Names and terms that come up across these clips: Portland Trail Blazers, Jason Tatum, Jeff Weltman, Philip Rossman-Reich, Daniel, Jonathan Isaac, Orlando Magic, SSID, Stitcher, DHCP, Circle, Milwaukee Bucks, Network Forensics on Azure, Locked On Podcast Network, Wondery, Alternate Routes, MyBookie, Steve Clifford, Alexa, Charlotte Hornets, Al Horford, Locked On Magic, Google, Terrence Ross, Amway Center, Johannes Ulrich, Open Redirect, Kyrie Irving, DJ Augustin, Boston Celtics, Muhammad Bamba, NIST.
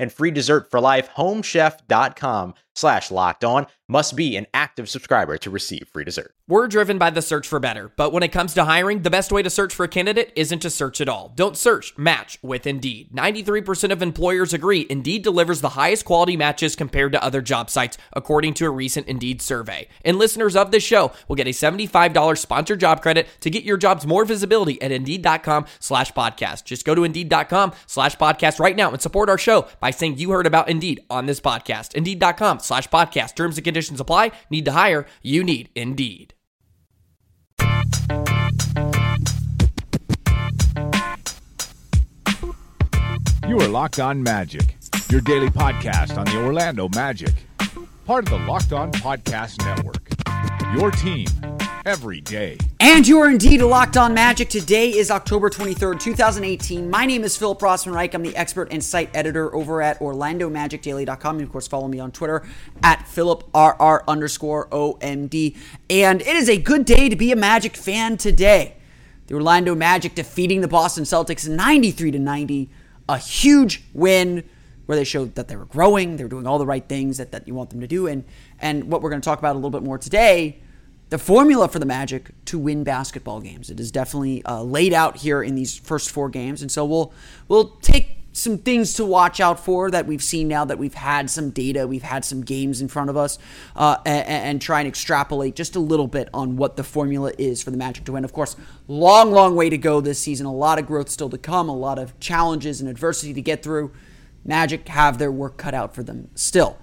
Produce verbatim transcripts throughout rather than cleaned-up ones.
and free dessert for life. Homechef.com slash locked on. Must be an active subscriber to receive free dessert. We're driven by the search for better, but when it comes to hiring, the best way to search for a candidate isn't to search at all. Don't search, match with Indeed. ninety-three percent of employers agree Indeed delivers the highest quality matches compared to other job sites, according to a recent Indeed survey. And listeners of this show will get a seventy-five dollars sponsored job credit to get your jobs more visibility at Indeed.com slash podcast. Just go to Indeed.com slash podcast right now and support our show by saying you heard about Indeed on this podcast. Indeed.com slash podcast. Terms and conditions apply. Need to hire? You need Indeed. You are Locked On Magic, your daily podcast on the Orlando Magic, part of the Locked On Podcast Network, your team every day. And you are indeed Locked On Magic. Today is October twenty-third, twenty eighteen. My name is Philip Rossman-Reich. I'm the expert and site editor over at orlando magic daily dot com. And, of course, follow me on Twitter at PhilipRR underscore OMD. And it is a good day to be a Magic fan today. The Orlando Magic defeating the Boston Celtics ninety-three to ninety. A huge win where they showed that they were growing. They were doing all the right things that, that you want them to do. And, and what we're going to talk about a little bit more today, the formula for the Magic to win basketball games. It is definitely uh, laid out here in these first four games. And so we'll we'll take some things to watch out for that we've seen now that we've had some data, we've had some games in front of us, uh, and, and try and extrapolate just a little bit on what the formula is for the Magic to win. Of course, long, long way to go this season. A lot of growth still to come, a lot of challenges and adversity to get through. Magic have their work cut out for them still.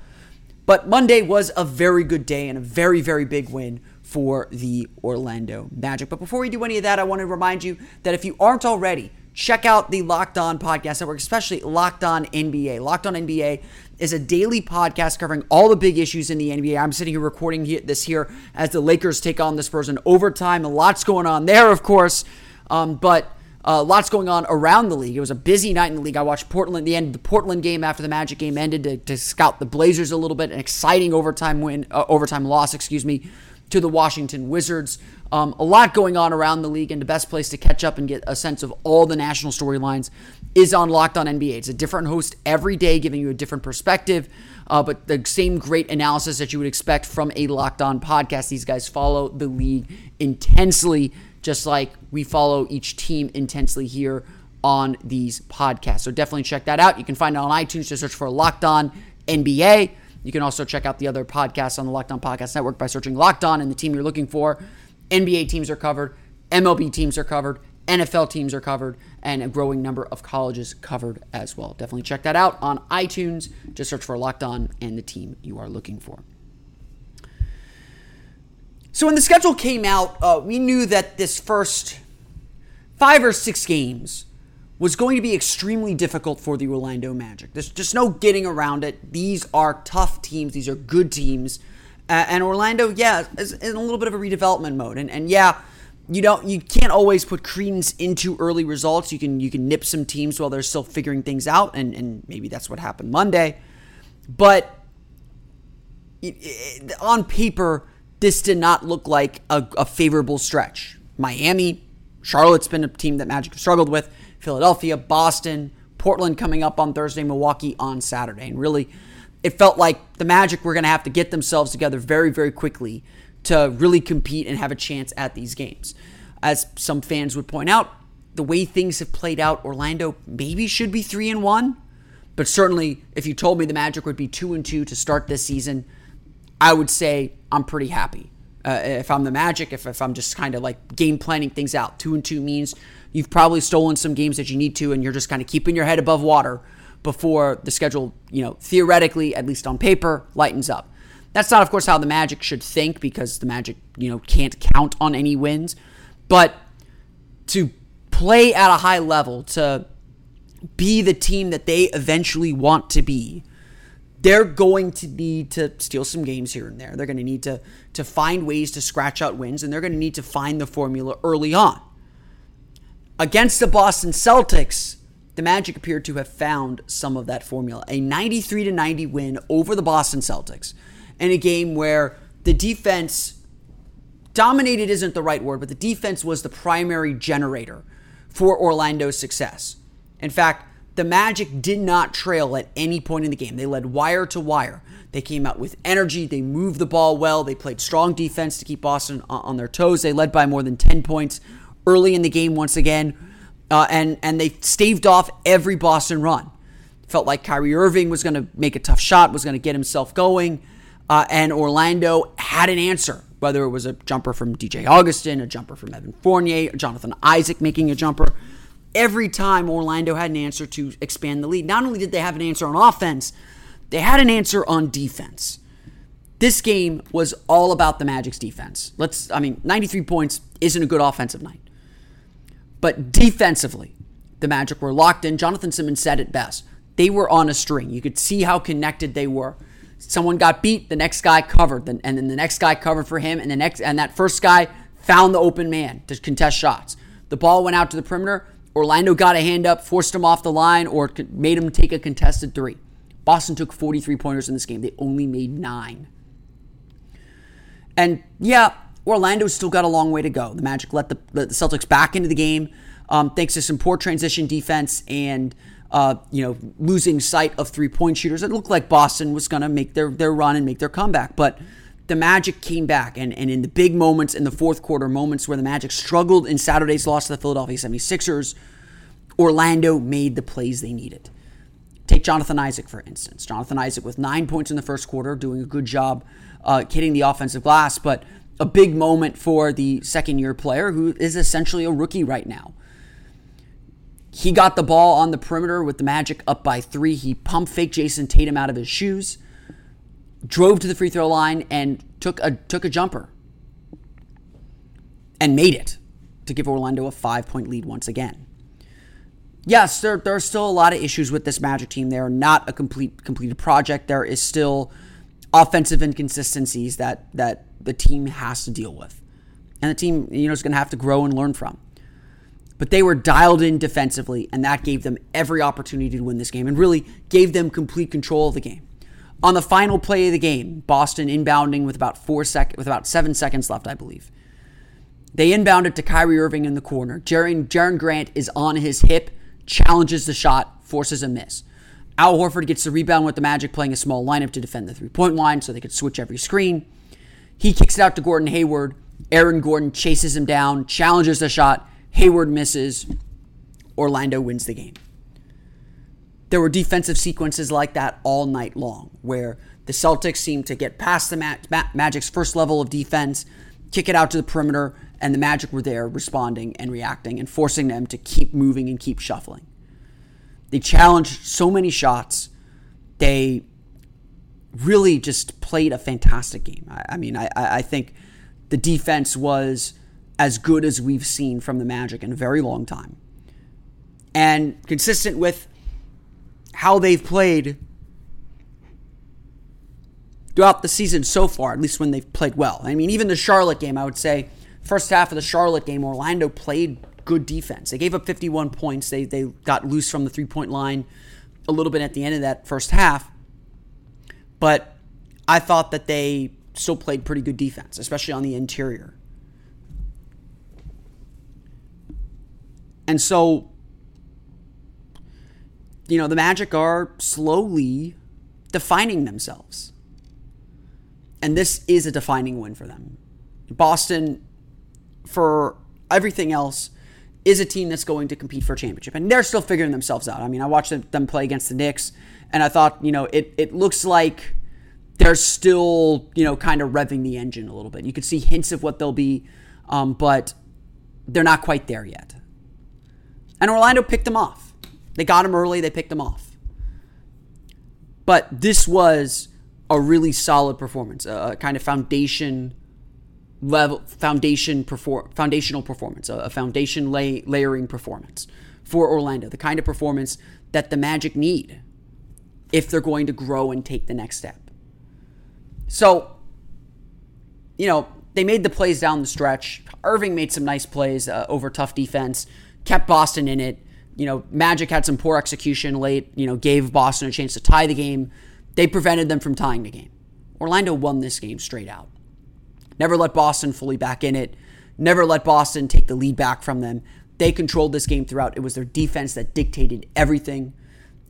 But Monday was a very good day and a very, very big win for the Orlando Magic. But before we do any of that, I want to remind you that if you aren't already, check out the Locked On Podcast Network, especially Locked On N B A. Locked On N B A is a daily podcast covering all the big issues in the N B A. I'm sitting here recording this here as the Lakers take on the Spurs in overtime. A lot's going on there, of course, um, but uh, lots going on around the league. It was a busy night in the league. I watched Portland, the end of the Portland game after the Magic game ended to, to scout the Blazers a little bit. An exciting overtime win, uh, overtime loss, excuse me, to the Washington Wizards. Um, a lot going on around the league, and the best place to catch up and get a sense of all the national storylines is on Locked On N B A. It's a different host every day, giving you a different perspective, uh, but the same great analysis that you would expect from a Locked On podcast. These guys follow the league intensely, just like we follow each team intensely here on these podcasts. So definitely check that out. You can find it on iTunes. Just search for Locked On N B A. You can also check out the other podcasts on the Locked On Podcast Network by searching Locked On and the team you're looking for. N B A teams are covered, M L B teams are covered, N F L teams are covered, and a growing number of colleges covered as well. Definitely check that out on iTunes. Just search for Locked On and the team you are looking for. So when the schedule came out, uh, we knew that this first five or six games was going to be extremely difficult for the Orlando Magic. There's just no getting around it. These are tough teams. These are good teams. Uh, and Orlando, yeah, is in a little bit of a redevelopment mode. And and yeah, you don't you can't always put credence into early results. You can you can nip some teams while they're still figuring things out, and, and maybe that's what happened Monday. But it, it, on paper, this did not look like a, a favorable stretch. Miami, Charlotte's been a team that Magic have struggled with. Philadelphia, Boston, Portland coming up on Thursday, Milwaukee on Saturday. And really, it felt like the Magic were going to have to get themselves together very, very quickly to really compete and have a chance at these games. As some fans would point out, the way things have played out, Orlando maybe should be three and one. But certainly, if you told me the Magic would be two and two to start this season, I would say I'm pretty happy. Uh, if I'm the Magic, if, if I'm just kind of like game planning things out, two and two means you've probably stolen some games that you need to, and you're just kind of keeping your head above water before the schedule, you know, theoretically, at least on paper, lightens up. That's not, of course, how the Magic should think, because the Magic, you know, can't count on any wins. But to play at a high level, to be the team that they eventually want to be, they're going to need to steal some games here and there. They're going to need to to find ways to scratch out wins, and they're going to need to find the formula early on. Against the Boston Celtics, the Magic appeared to have found some of that formula. A ninety-three to ninety win over the Boston Celtics in a game where the defense dominated isn't the right word, but the defense was the primary generator for Orlando's success. In fact, the Magic did not trail at any point in the game. They led wire to wire. They came out with energy. They moved the ball well. They played strong defense to keep Boston on their toes. They led by more than ten points early in the game once again. Uh, and, and they staved off every Boston run. Felt like Kyrie Irving was going to make a tough shot, was going to get himself going. Uh, and Orlando had an answer, whether it was a jumper from D J Augustin, a jumper from Evan Fournier, Jonathan Isaac making a jumper. Every time Orlando had an answer to expand the lead. Not only did they have an answer on offense, they had an answer on defense. This game was all about the Magic's defense. Let's, I mean, ninety-three points isn't a good offensive night. But defensively, the Magic were locked in. Jonathan Simmons said it best. They were on a string. You could see how connected they were. Someone got beat, the next guy covered, and then the next guy covered for him, and the next, and that first guy found the open man to contest shots. The ball went out to the perimeter. Orlando got a hand up, forced him off the line, or made him take a contested three. Boston took forty-three pointers in this game. They only made nine. And yeah, Orlando's still got a long way to go. The Magic let the, let the Celtics back into the game um, thanks to some poor transition defense and uh, you know losing sight of three-point shooters. It looked like Boston was going to make their, their run and make their comeback. But the Magic came back, and, and in the big moments in the fourth quarter, moments where the Magic struggled in Saturday's loss to the Philadelphia seventy-sixers, Orlando made the plays they needed. Take Jonathan Isaac, for instance. Jonathan Isaac with nine points in the first quarter, doing a good job uh, hitting the offensive glass, but a big moment for the second-year player who is essentially a rookie right now. He got the ball on the perimeter with the Magic up by three. He pump-faked Jason Tatum out of his shoes, drove to the free throw line, and took a took a jumper and made it to give Orlando a five-point lead once again. Yes, there, there are still a lot of issues with this Magic team. They are not a complete completed project. There is still offensive inconsistencies that that the team has to deal with. And the team, you know, is going to have to grow and learn from. But they were dialed in defensively, and that gave them every opportunity to win this game and really gave them complete control of the game. On the final play of the game, Boston inbounding with about four sec- with about seven seconds left, I believe. They inbounded to Kyrie Irving in the corner. Jaren, Jaren Grant is on his hip, challenges the shot, forces a miss. Al Horford gets the rebound with the Magic playing a small lineup to defend the three-point line so they could switch every screen. He kicks it out to Gordon Hayward. Aaron Gordon chases him down, challenges the shot. Hayward misses. Orlando wins the game. There were defensive sequences like that all night long where the Celtics seemed to get past the Ma- Ma- Magic's first level of defense, kick it out to the perimeter, and the Magic were there responding and reacting and forcing them to keep moving and keep shuffling. They challenged so many shots. They really just played a fantastic game. I, I mean, I, I think the defense was as good as we've seen from the Magic in a very long time. And consistent with how they've played throughout the season so far, at least when they've played well. I mean, even the Charlotte game, I would say, first half of the Charlotte game, Orlando played good defense. They gave up fifty-one points. They, they got loose from the three-point line a little bit at the end of that first half. But I thought that they still played pretty good defense, especially on the interior. And so, you know, the Magic are slowly defining themselves. And this is a defining win for them. Boston, for everything else, is a team that's going to compete for a championship. And they're still figuring themselves out. I mean, I watched them play against the Knicks, and I thought, you know, it, it looks like they're still, you know, kind of revving the engine a little bit. You could see hints of what they'll be, um, but they're not quite there yet. And Orlando picked them off. They got them early. They picked them off. But this was a really solid performance, a kind of foundation level, foundation perfor- foundational performance, a foundation lay- layering performance for Orlando, the kind of performance that the Magic need if they're going to grow and take the next step. So, you know, they made the plays down the stretch. Irving made some nice plays uh, over tough defense, kept Boston in it. You know, Magic had some poor execution late, you know, gave Boston a chance to tie the game. They prevented them from tying the game. Orlando won this game straight out. Never let Boston fully back in it. Never let Boston take the lead back from them. They controlled this game throughout. It was their defense that dictated everything.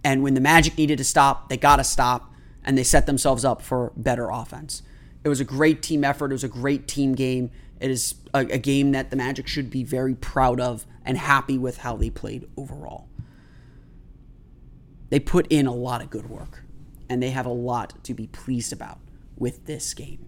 And when the Magic needed to stop, they got to stop, and they set themselves up for better offense. It was a great team effort. It was a great team game. It is a, a game that the Magic should be very proud of and happy with how they played overall. They put in a lot of good work, and they have a lot to be pleased about with this game.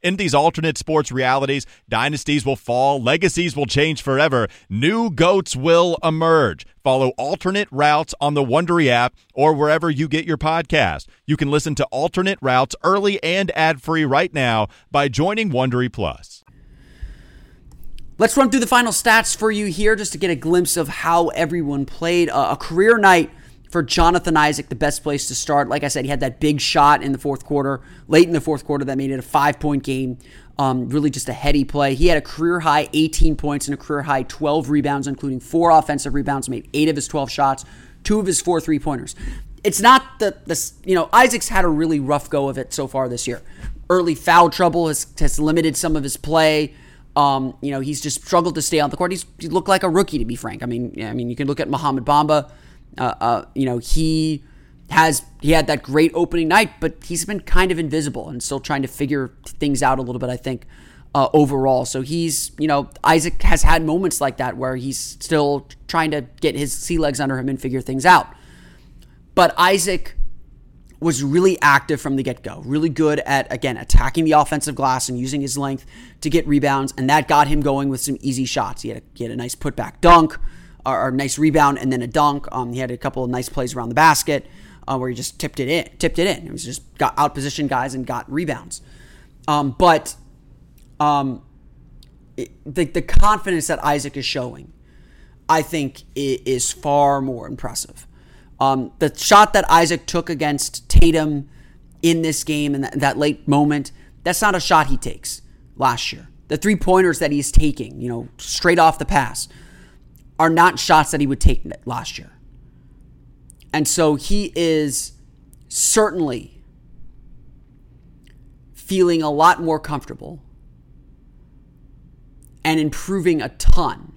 In these alternate sports realities, dynasties will fall, legacies will change forever, new goats will emerge. Follow Alternate Routes on the Wondery app or wherever you get your podcast. You can listen to Alternate Routes early and ad-free right now by joining Wondery Plus. Let's run through the final stats for you here just to get a glimpse of how everyone played. Uh, a career night for Jonathan Isaac, the best place to start. Like I said, he had that big shot in the fourth quarter, late in the fourth quarter, that made it a five-point game. Um, really just a heady play. He had a career-high eighteen points and a career-high twelve rebounds, including four offensive rebounds, made eight of his twelve shots, two of his four three-pointers. It's not the, the you know, Isaac's had a really rough go of it so far this year. Early foul trouble has, has limited some of his play. Um, you know, he's just struggled to stay on the court. He's he looked like a rookie, to be frank. I mean, I mean, you can look at Muhammad Bamba. Uh, uh, you know, he has he had that great opening night, but he's been kind of invisible and still trying to figure things out a little bit, I think, uh, overall. So he's, you know, Isaac has had moments like that where he's still trying to get his sea legs under him and figure things out. But Isaac was really active from the get-go, really good at, again, attacking the offensive glass and using his length to get rebounds, and that got him going with some easy shots. He had a, he had a nice putback dunk, or, or nice rebound, and then a dunk. Um, he had a couple of nice plays around the basket uh, where he just tipped it in. Tipped it in. It was just got out-positioned guys and got rebounds. Um, but um, it, the, the confidence that Isaac is showing, I think, is far more impressive. Um, the shot that Isaac took against Tatum in this game and that, that late moment, that's not a shot he takes last year. The three-pointers that he's taking, you know, straight off the pass, are not shots that he would take last year. And so he is certainly feeling a lot more comfortable and improving a ton,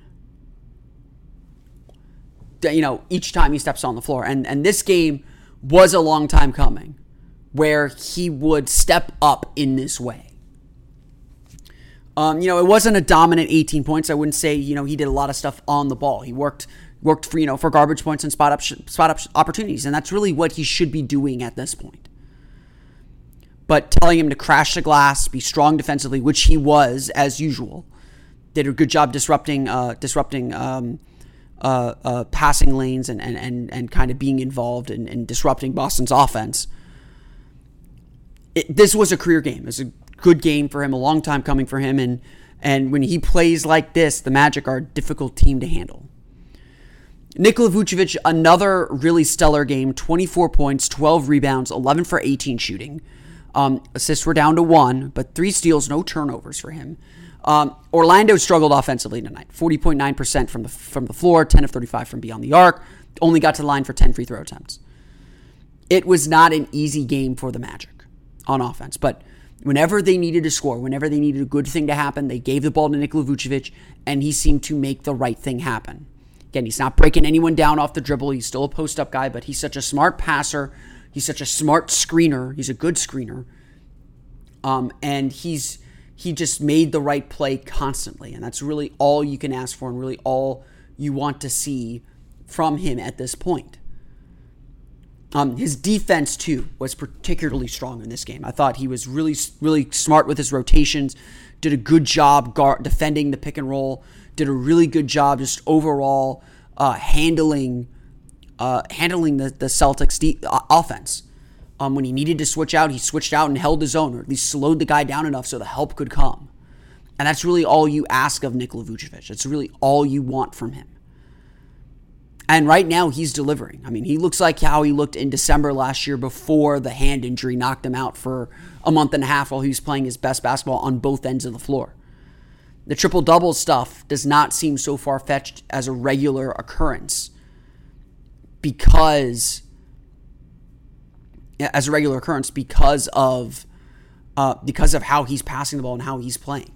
you know, each time he steps on the floor. And and this game was a long time coming where he would step up in this way. Um, you know, it wasn't a dominant eighteen points. I wouldn't say, you know, he did a lot of stuff on the ball. He worked worked for, you know, for garbage points and spot up spot up opportunities, and that's really what he should be doing at this point. But telling him to crash the glass, be strong defensively, which he was as usual, did a good job disrupting uh, disrupting um Uh, uh, passing lanes and, and, and, and kind of being involved in, in disrupting Boston's offense. It, this was a career game. It was a good game for him, a long time coming for him. And, and when he plays like this, the Magic are a difficult team to handle. Nikola Vucevic, another really stellar game, twenty-four points, twelve rebounds, eleven for eighteen shooting. Um, assists were down to one, but three steals, no turnovers for him. Um, Orlando struggled offensively tonight, forty point nine percent from the from the floor, ten of thirty-five from beyond the arc, only got to the line for ten free throw attempts. It was not an easy game for the Magic on offense, but whenever they needed to score, whenever they needed a good thing to happen, they gave the ball to Nikola Vucevic, and he seemed to make the right thing happen. Again, he's not breaking anyone down off the dribble. He's still a post-up guy, but he's such a smart passer. He's such a smart screener. He's a good screener. Um, and he's he just made the right play constantly, and that's really all you can ask for and really all you want to see from him at this point. Um, his defense, too, was particularly strong in this game. I thought he was really, really smart with his rotations, did a good job guard, defending the pick and roll, did a really good job just overall uh, handling uh, handling the, the Celtics' de- uh, offense. Um, when he needed to switch out, he switched out and held his own, or at least slowed the guy down enough so the help could come. And that's really all you ask of Nikola Vucevic. It's really all you want from him. And right now, he's delivering. I mean, he looks like how he looked in December last year before the hand injury knocked him out for a month and a half while he was playing his best basketball on both ends of the floor. The triple-double stuff does not seem so far-fetched as a regular occurrence because, as a regular occurrence, because of, uh, because of how he's passing the ball and how he's playing.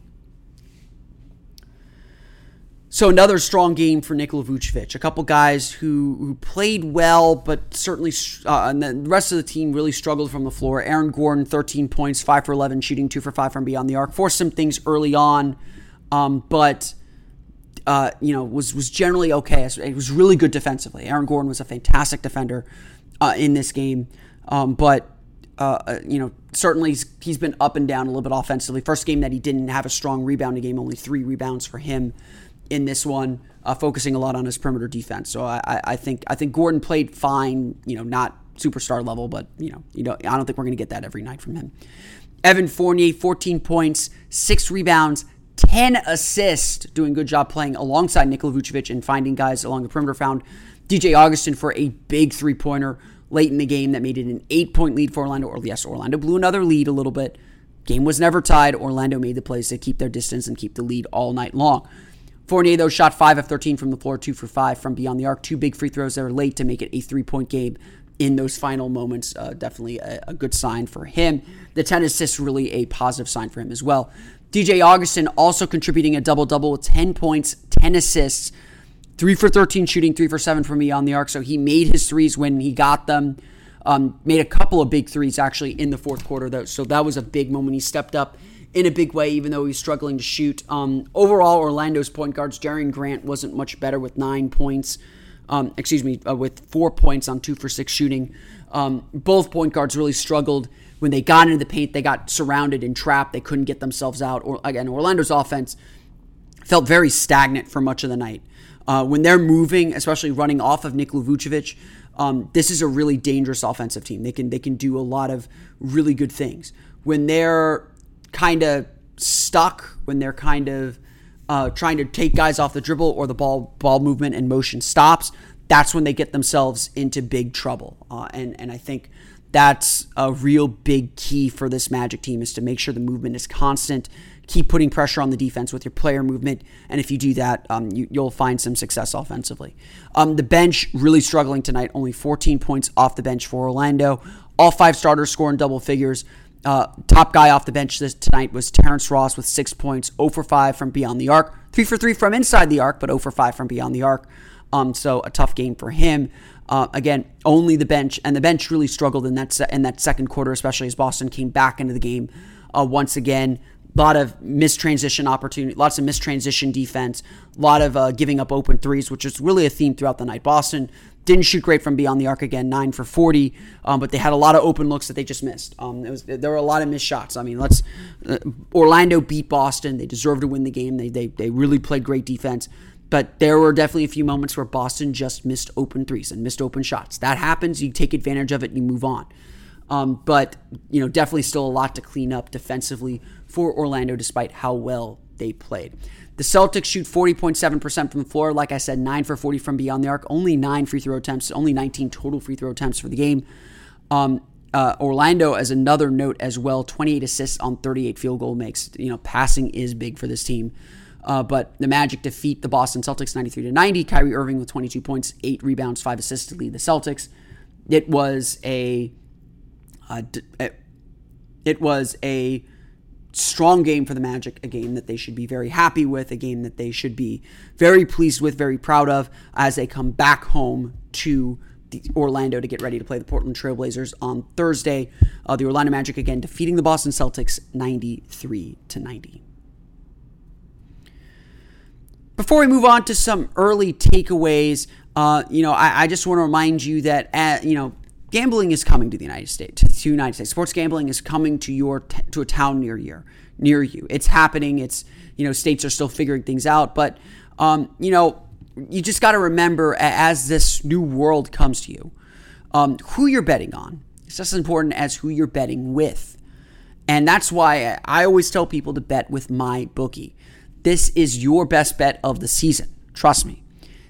So another strong game for Nikola Vucevic. A couple guys who, who played well, but certainly uh, and the rest of the team really struggled from the floor. Aaron Gordon, thirteen points, five for eleven shooting, two for five from beyond the arc. Forced some things early on, um, but uh, you know was was generally okay. It was really good defensively. Aaron Gordon was a fantastic defender uh, in this game, um, but uh, you know certainly he's, he's been up and down a little bit offensively. First game that he didn't have a strong rebounding game, only three rebounds for him in this one, uh, focusing a lot on his perimeter defense. So I, I, I think I think Gordon played fine, you know, not superstar level, but you know, you know, I don't think we're going to get that every night from him. Evan Fournier, fourteen points, six rebounds, ten assists, doing a good job playing alongside Nikola Vucevic and finding guys along the perimeter. Found D J Augustin for a big three-pointer late in the game that made it an eight-point lead for Orlando. Or yes, Orlando blew another lead a little bit. Game was never tied. Orlando made the plays to keep their distance and keep the lead all night long. Fournier, though, shot five of thirteen from the floor, two for five from beyond the arc. Two big free throws that are late to make it a three-point game in those final moments. Uh, definitely a, a good sign for him. The ten assists really a positive sign for him as well. D J Augustin also contributing a double-double with ten points, ten assists, three for thirteen shooting, three for seven from beyond the arc. So he made his threes when he got them. Um, made a couple of big threes, actually, in the fourth quarter, though. So that was a big moment. He stepped up in a big way, even though he's struggling to shoot. Um, overall, Orlando's point guards, Jaren Grant wasn't much better with nine points. Um, excuse me, uh, with four points on two for six shooting. Um, both point guards really struggled. When they got into the paint, they got surrounded and trapped. They couldn't get themselves out. Or, again, Orlando's offense felt very stagnant for much of the night. Uh, when they're moving, especially running off of Nikola Vucevic, um, this is a really dangerous offensive team. They can they can do a lot of really good things. When they're kind of stuck, when they're kind of uh, trying to take guys off the dribble or the ball ball movement and motion stops, that's when they get themselves into big trouble. Uh, and, and I think that's a real big key for this Magic team is to make sure the movement is constant, keep putting pressure on the defense with your player movement, and if you do that, um, you, you'll find some success offensively. Um, the bench really struggling tonight, only fourteen points off the bench for Orlando. All five starters scoring double figures. Uh, top guy off the bench this tonight was Terrence Ross with six points, zero for five from beyond the arc, three for three from inside the arc, but zero for five from beyond the arc. Um, so a tough game for him. Uh, again, only the bench, and the bench really struggled in that se- in that second quarter, especially as Boston came back into the game uh, once again. A lot of missed transition opportunity, lots of missed transition defense, a lot of uh, giving up open threes, which is really a theme throughout the night. Boston didn't shoot great from beyond the arc again, nine for forty, um, but they had a lot of open looks that they just missed. Um, it was, there were a lot of missed shots. I mean, let's uh, Orlando beat Boston. They deserved to win the game. They, they, they really played great defense, but there were definitely a few moments where Boston just missed open threes and missed open shots. That happens. You take advantage of it and you move on. Um, but, you know, definitely still a lot to clean up defensively for Orlando despite how well they played. The Celtics shoot forty point seven percent from the floor. Like I said, nine for forty from beyond the arc. Only nine free throw attempts, only nineteen total free throw attempts for the game. Um, uh, Orlando, as another note as well, twenty-eight assists on thirty-eight field goal makes. You know, passing is big for this team. Uh, but the Magic defeat the Boston Celtics ninety-three to ninety. Kyrie Irving with twenty-two points, eight rebounds, five assists to lead the Celtics. It was a... Uh, it was a... strong game for the Magic, a game that they should be very happy with, a game that they should be very pleased with, very proud of as they come back home to the Orlando to get ready to play the Portland Trail Blazers on Thursday. Uh, the Orlando Magic again defeating the Boston Celtics ninety-three to ninety. Before we move on to some early takeaways, uh, you know, I, I just want to remind you that, at, you know, gambling is coming to the United States. To the United States, sports gambling is coming to your t- to a town near you. Near you, it's happening. It's you know, states are still figuring things out, but um, you know, you just got to remember as this new world comes to you, um, who you're betting on. It's just as important as who you're betting with, and that's why I always tell people to bet with MyBookie. This is your best bet of the season. Trust me.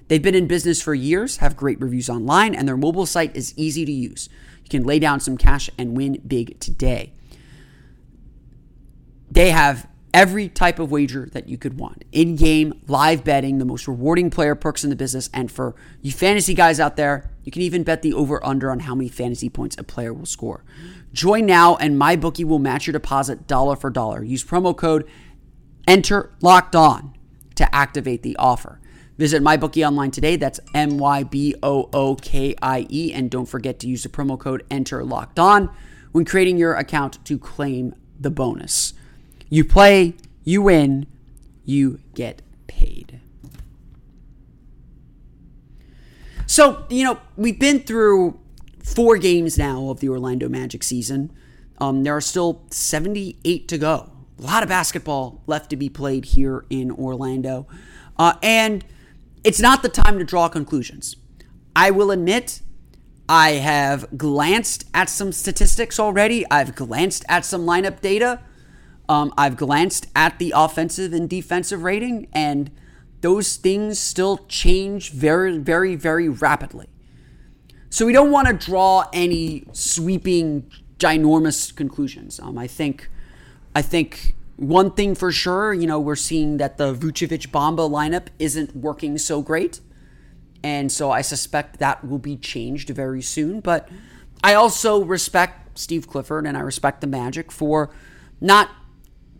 They've been in business for years, have great reviews online, and their mobile site is easy to use. You can lay down some cash and win big today. They have every type of wager that you could want. In-game, live betting, the most rewarding player perks in the business. And for you fantasy guys out there, you can even bet the over-under on how many fantasy points a player will score. Join now and MyBookie will match your deposit dollar for dollar. Use promo code ENTERLOCKEDON to activate the offer. Visit MyBookie online today. That's M Y B O O K I E. And don't forget to use the promo code ENTERLOCKEDON when creating your account to claim the bonus. You play, you win, you get paid. So, you know, we've been through four games now of the Orlando Magic season. Um, there are still seventy-eight to go. A lot of basketball left to be played here in Orlando. Uh, and... It's not the time to draw conclusions. I will admit, I have glanced at some statistics already. I've glanced at some lineup data. Um, I've glanced at the offensive and defensive rating, and those things still change very, very, very rapidly. So we don't want to draw any sweeping, ginormous conclusions. Um, I think, I think. One thing for sure, you know, we're seeing that the Vucevic-Bamba lineup isn't working so great. And so I suspect that will be changed very soon. But I also respect Steve Clifford and I respect the Magic for not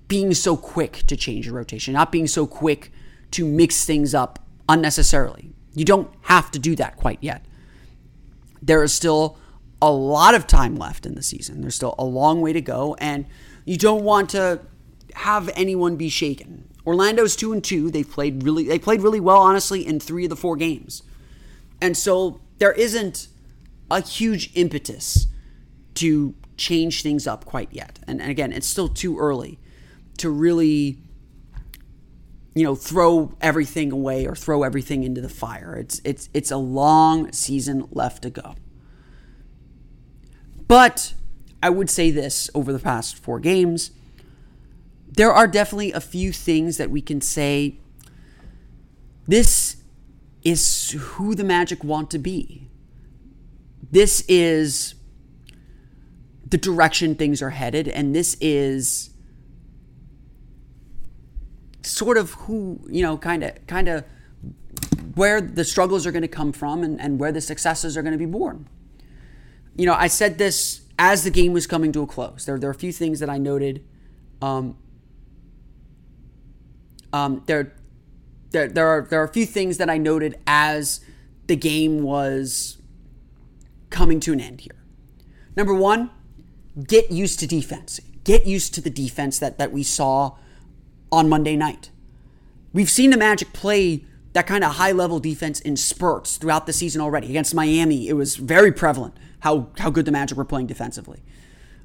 being so quick to change your rotation, not being so quick to mix things up unnecessarily. You don't have to do that quite yet. There is still a lot of time left in the season. There's still a long way to go. And you don't want to have anyone be shaken. Orlando's two and two. They've played really they played really well, honestly, in three of the four games. And so there isn't a huge impetus to change things up quite yet. And, and again, it's still too early to really, you know, throw everything away or throw everything into the fire. It's it's it's a long season left to go. But I would say this over the past four games. There are definitely a few things that we can say, this is who the Magic want to be. This is the direction things are headed, and this is sort of who, you know, kind of kind of where the struggles are going to come from and, and where the successes are going to be born. You know, I said this as the game was coming to a close. There, there are a few things that I noted. Um, Um, there, there, there are there are a few things that I noted as the game was coming to an end here. Number one, get used to defense. Get used to the defense that, that we saw on Monday night. We've seen the Magic play that kind of high-level defense in spurts throughout the season already. Against Miami, it was very prevalent how, how good the Magic were playing defensively.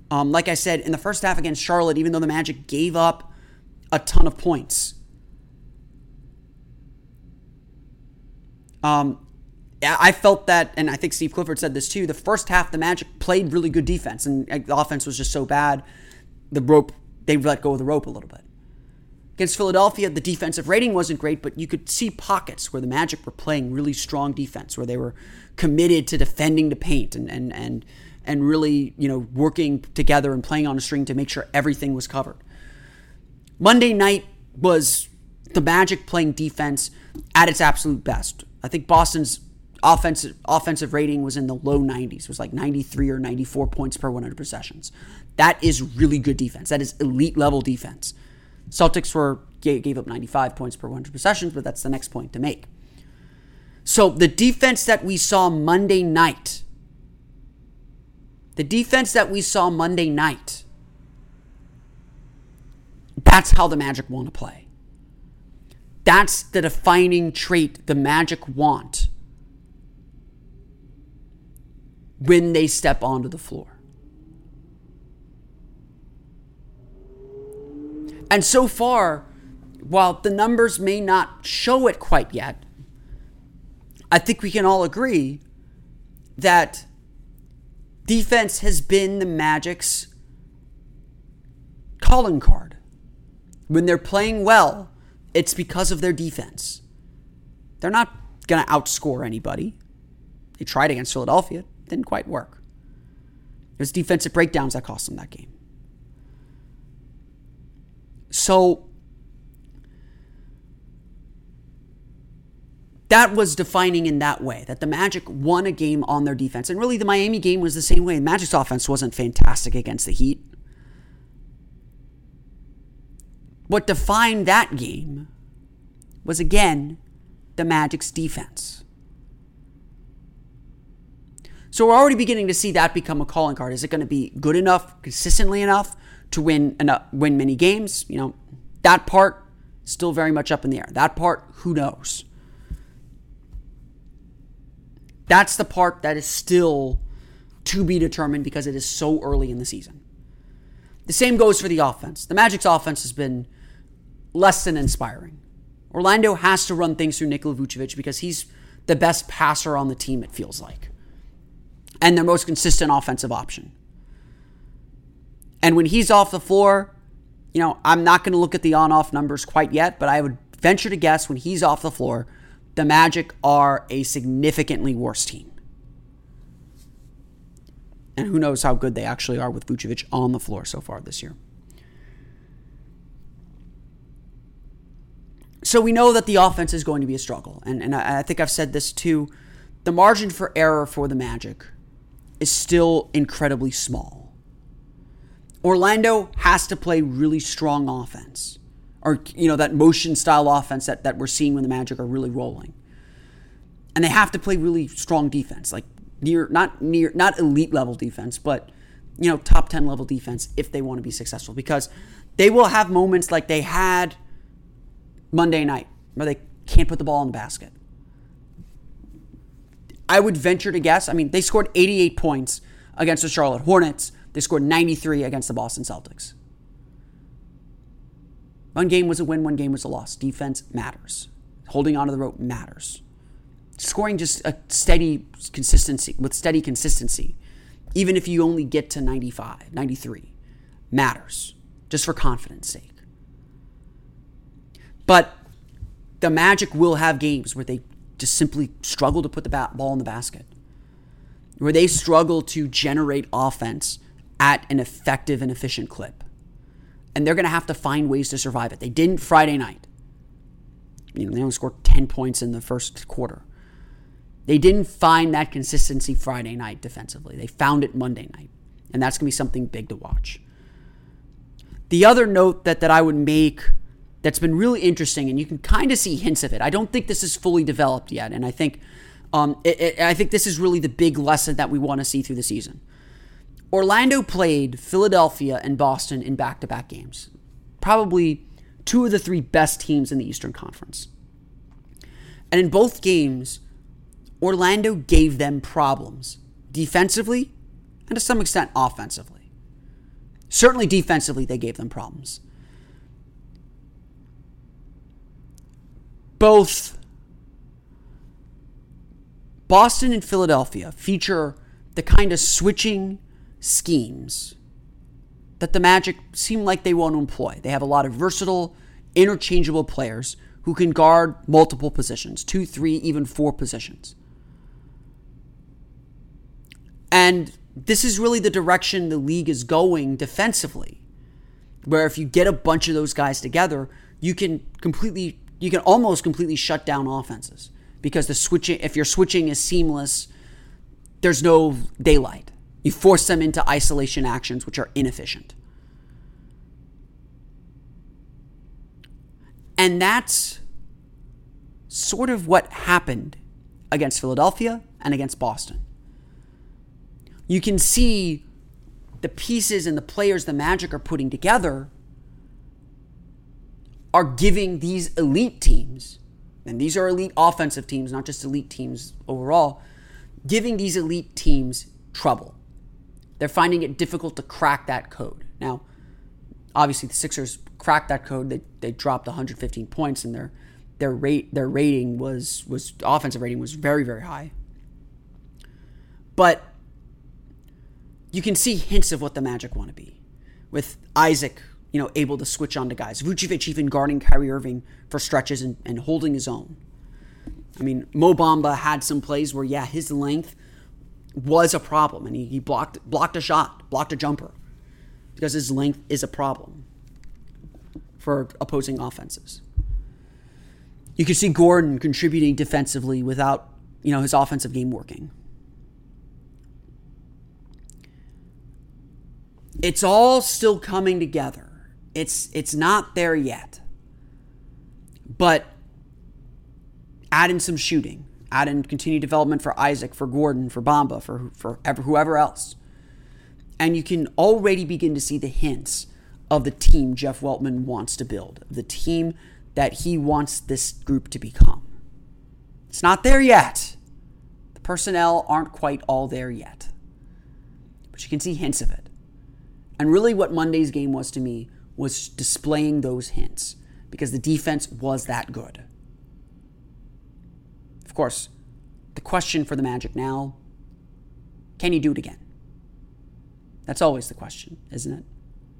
Um, like I said, in the first half against Charlotte, even though the Magic gave up a ton of points, Um, I felt that, and I think Steve Clifford said this too, the first half the Magic played really good defense, and the offense was just so bad, the rope, they let go of the rope a little bit. Against Philadelphia, the defensive rating wasn't great, but you could see pockets where the Magic were playing really strong defense, where they were committed to defending the paint and and and and really, you know, working together and playing on a string to make sure everything was covered. Monday night was the Magic playing defense at its absolute best. I think Boston's offensive offensive rating was in the low nineties. It was like ninety-three or ninety-four points per one hundred possessions. That is really good defense. That is elite level defense. Celtics were gave up ninety-five points per one hundred possessions, but that's the next point to make. So the defense that we saw Monday night, the defense that we saw Monday night, that's how the Magic want to play. That's the defining trait the Magic want when they step onto the floor. And so far, while the numbers may not show it quite yet, I think we can all agree that defense has been the Magic's calling card. When they're playing well, it's because of their defense. They're not going to outscore anybody. They tried against Philadelphia. It didn't quite work. It was defensive breakdowns that cost them that game. So that was defining in that way, that the Magic won a game on their defense. And really the Miami game was the same way. The Magic's offense wasn't fantastic against the Heat. What defined that game was, again, the Magic's defense. So we're already beginning to see that become a calling card. Is it going to be good enough, consistently enough to win enough, win many games? You know, that part still very much up in the air. That part, who knows? That's the part that is still to be determined because it is so early in the season. The same goes for the offense. The Magic's offense has been less than inspiring. Orlando has to run things through Nikola Vucevic because he's the best passer on the team, it feels like, and their most consistent offensive option. And when he's off the floor, you know, I'm not going to look at the on-off numbers quite yet, but I would venture to guess when he's off the floor, the Magic are a significantly worse team. And who knows how good they actually are with Vucevic on the floor so far this year. So we know that the offense is going to be a struggle. And, and I, I think I've said this too. The margin for error for the Magic is still incredibly small. Orlando has to play really strong offense, or, you know, that motion style offense that, that we're seeing when the Magic are really rolling. And they have to play really strong defense, like near, not near, not elite level defense, but, you know, top ten level defense if they want to be successful, because they will have moments like they had Monday night where they can't put the ball in the basket. I would venture to guess, I mean, they scored eighty-eight points against the Charlotte Hornets. They scored ninety-three against the Boston Celtics. One game was a win, one game was a loss. Defense matters. Holding onto the rope matters. Scoring just a steady consistency, with steady consistency, even if you only get to ninety-five, ninety-three, matters, just for confidence sake. But the Magic will have games where they just simply struggle to put the ball in the basket, where they struggle to generate offense at an effective and efficient clip. And they're going to have to find ways to survive it. They didn't Friday night. You know, they only scored ten points in the first quarter. They didn't find that consistency Friday night defensively. They found it Monday night. And that's going to be something big to watch. The other note that, that I would make that's been really interesting, and you can kind of see hints of it. I don't think this is fully developed yet. And I think, um, it, it, I think this is really the big lesson that we want to see through the season. Orlando played Philadelphia and Boston in back-to-back games. Probably two of the three best teams in the Eastern Conference. And in both games, Orlando gave them problems defensively and to some extent offensively. Certainly defensively, they gave them problems. Both Boston and Philadelphia feature the kind of switching schemes that the Magic seem like they want to employ. They have a lot of versatile interchangeable players who can guard multiple positions, two, three, even four positions. And this is really the direction the league is going defensively, where if you get a bunch of those guys together, you can completely, you can almost completely shut down offenses because the switching, if your switching is seamless, there's no daylight. You force them into isolation actions, which are inefficient. And that's sort of what happened against Philadelphia and against Boston. You can see the pieces and the players the Magic are putting together are giving these elite teams, and these are elite offensive teams, not just elite teams overall, giving these elite teams trouble. They're finding it difficult to crack that code. Now, obviously the Sixers cracked that code. They they dropped one hundred fifteen points, and their their rate their rating was was offensive rating was very, very high. But you can see hints of what the Magic want to be, with Isaac, you know, able to switch on to guys. Vucevic even guarding Kyrie Irving for stretches and, and holding his own. I mean, Mo Bamba had some plays where, yeah, his length was a problem, and he, he blocked blocked a shot, blocked a jumper, because his length is a problem for opposing offenses. You can see Gordon contributing defensively without, you know, his offensive game working. It's all still coming together. It's it's not there yet. But add in some shooting. Add in continued development for Isaac, for Gordon, for Bamba, for, for whoever else. And you can already begin to see the hints of the team Jeff Weltman wants to build, the team that he wants this group to become. It's not there yet. The personnel aren't quite all there yet. But you can see hints of it. And really what Monday's game was to me was displaying those hints, because the defense was that good. Of course, the question for the Magic now, can you do it again? That's always the question, isn't it?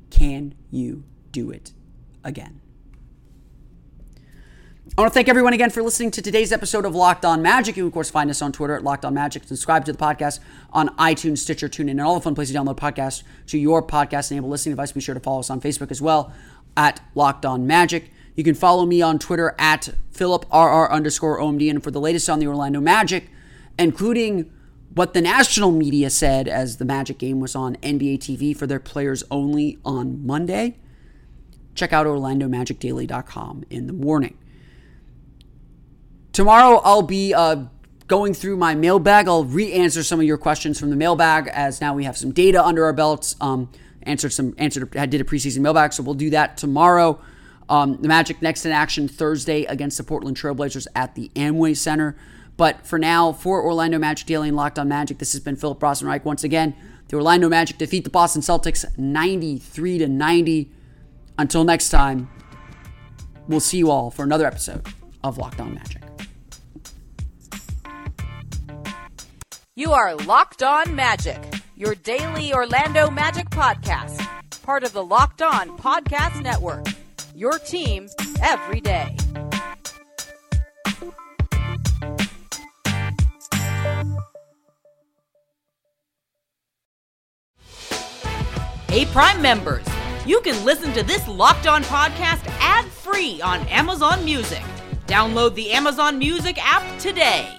Can you do it again? I want to thank everyone again for listening to today's episode of Locked On Magic. You can, of course, find us on Twitter at Locked On Magic. Subscribe to the podcast on iTunes, Stitcher, TuneIn, and all the fun places to download podcasts to your podcast-enabled listening device. Be sure to follow us on Facebook as well at Locked On Magic. You can follow me on Twitter at PhilipRR underscore OMD. And for the latest on the Orlando Magic, including what the national media said as the Magic game was on N B A T V for their players only on Monday, check out orlando magic daily dot com in the morning. Tomorrow, I'll be uh, going through my mailbag. I'll re-answer some of your questions from the mailbag, as now we have some data under our belts. Um, answered some, answered, I did a preseason mailbag, so we'll do that tomorrow. Um, the Magic next in action Thursday against the Portland Trail Blazers at the Amway Center. But for now, for Orlando Magic Daily and Locked On Magic, this has been Philip Rossman-Reich once again. The Orlando Magic defeat the Boston Celtics ninety-three to ninety. Until next time, we'll see you all for another episode of Locked On Magic. You are Locked On Magic, your daily Orlando Magic podcast, part of the Locked On Podcast Network, your team every day. Hey, Prime members, you can listen to this Locked On podcast ad-free on Amazon Music. Download the Amazon Music app today.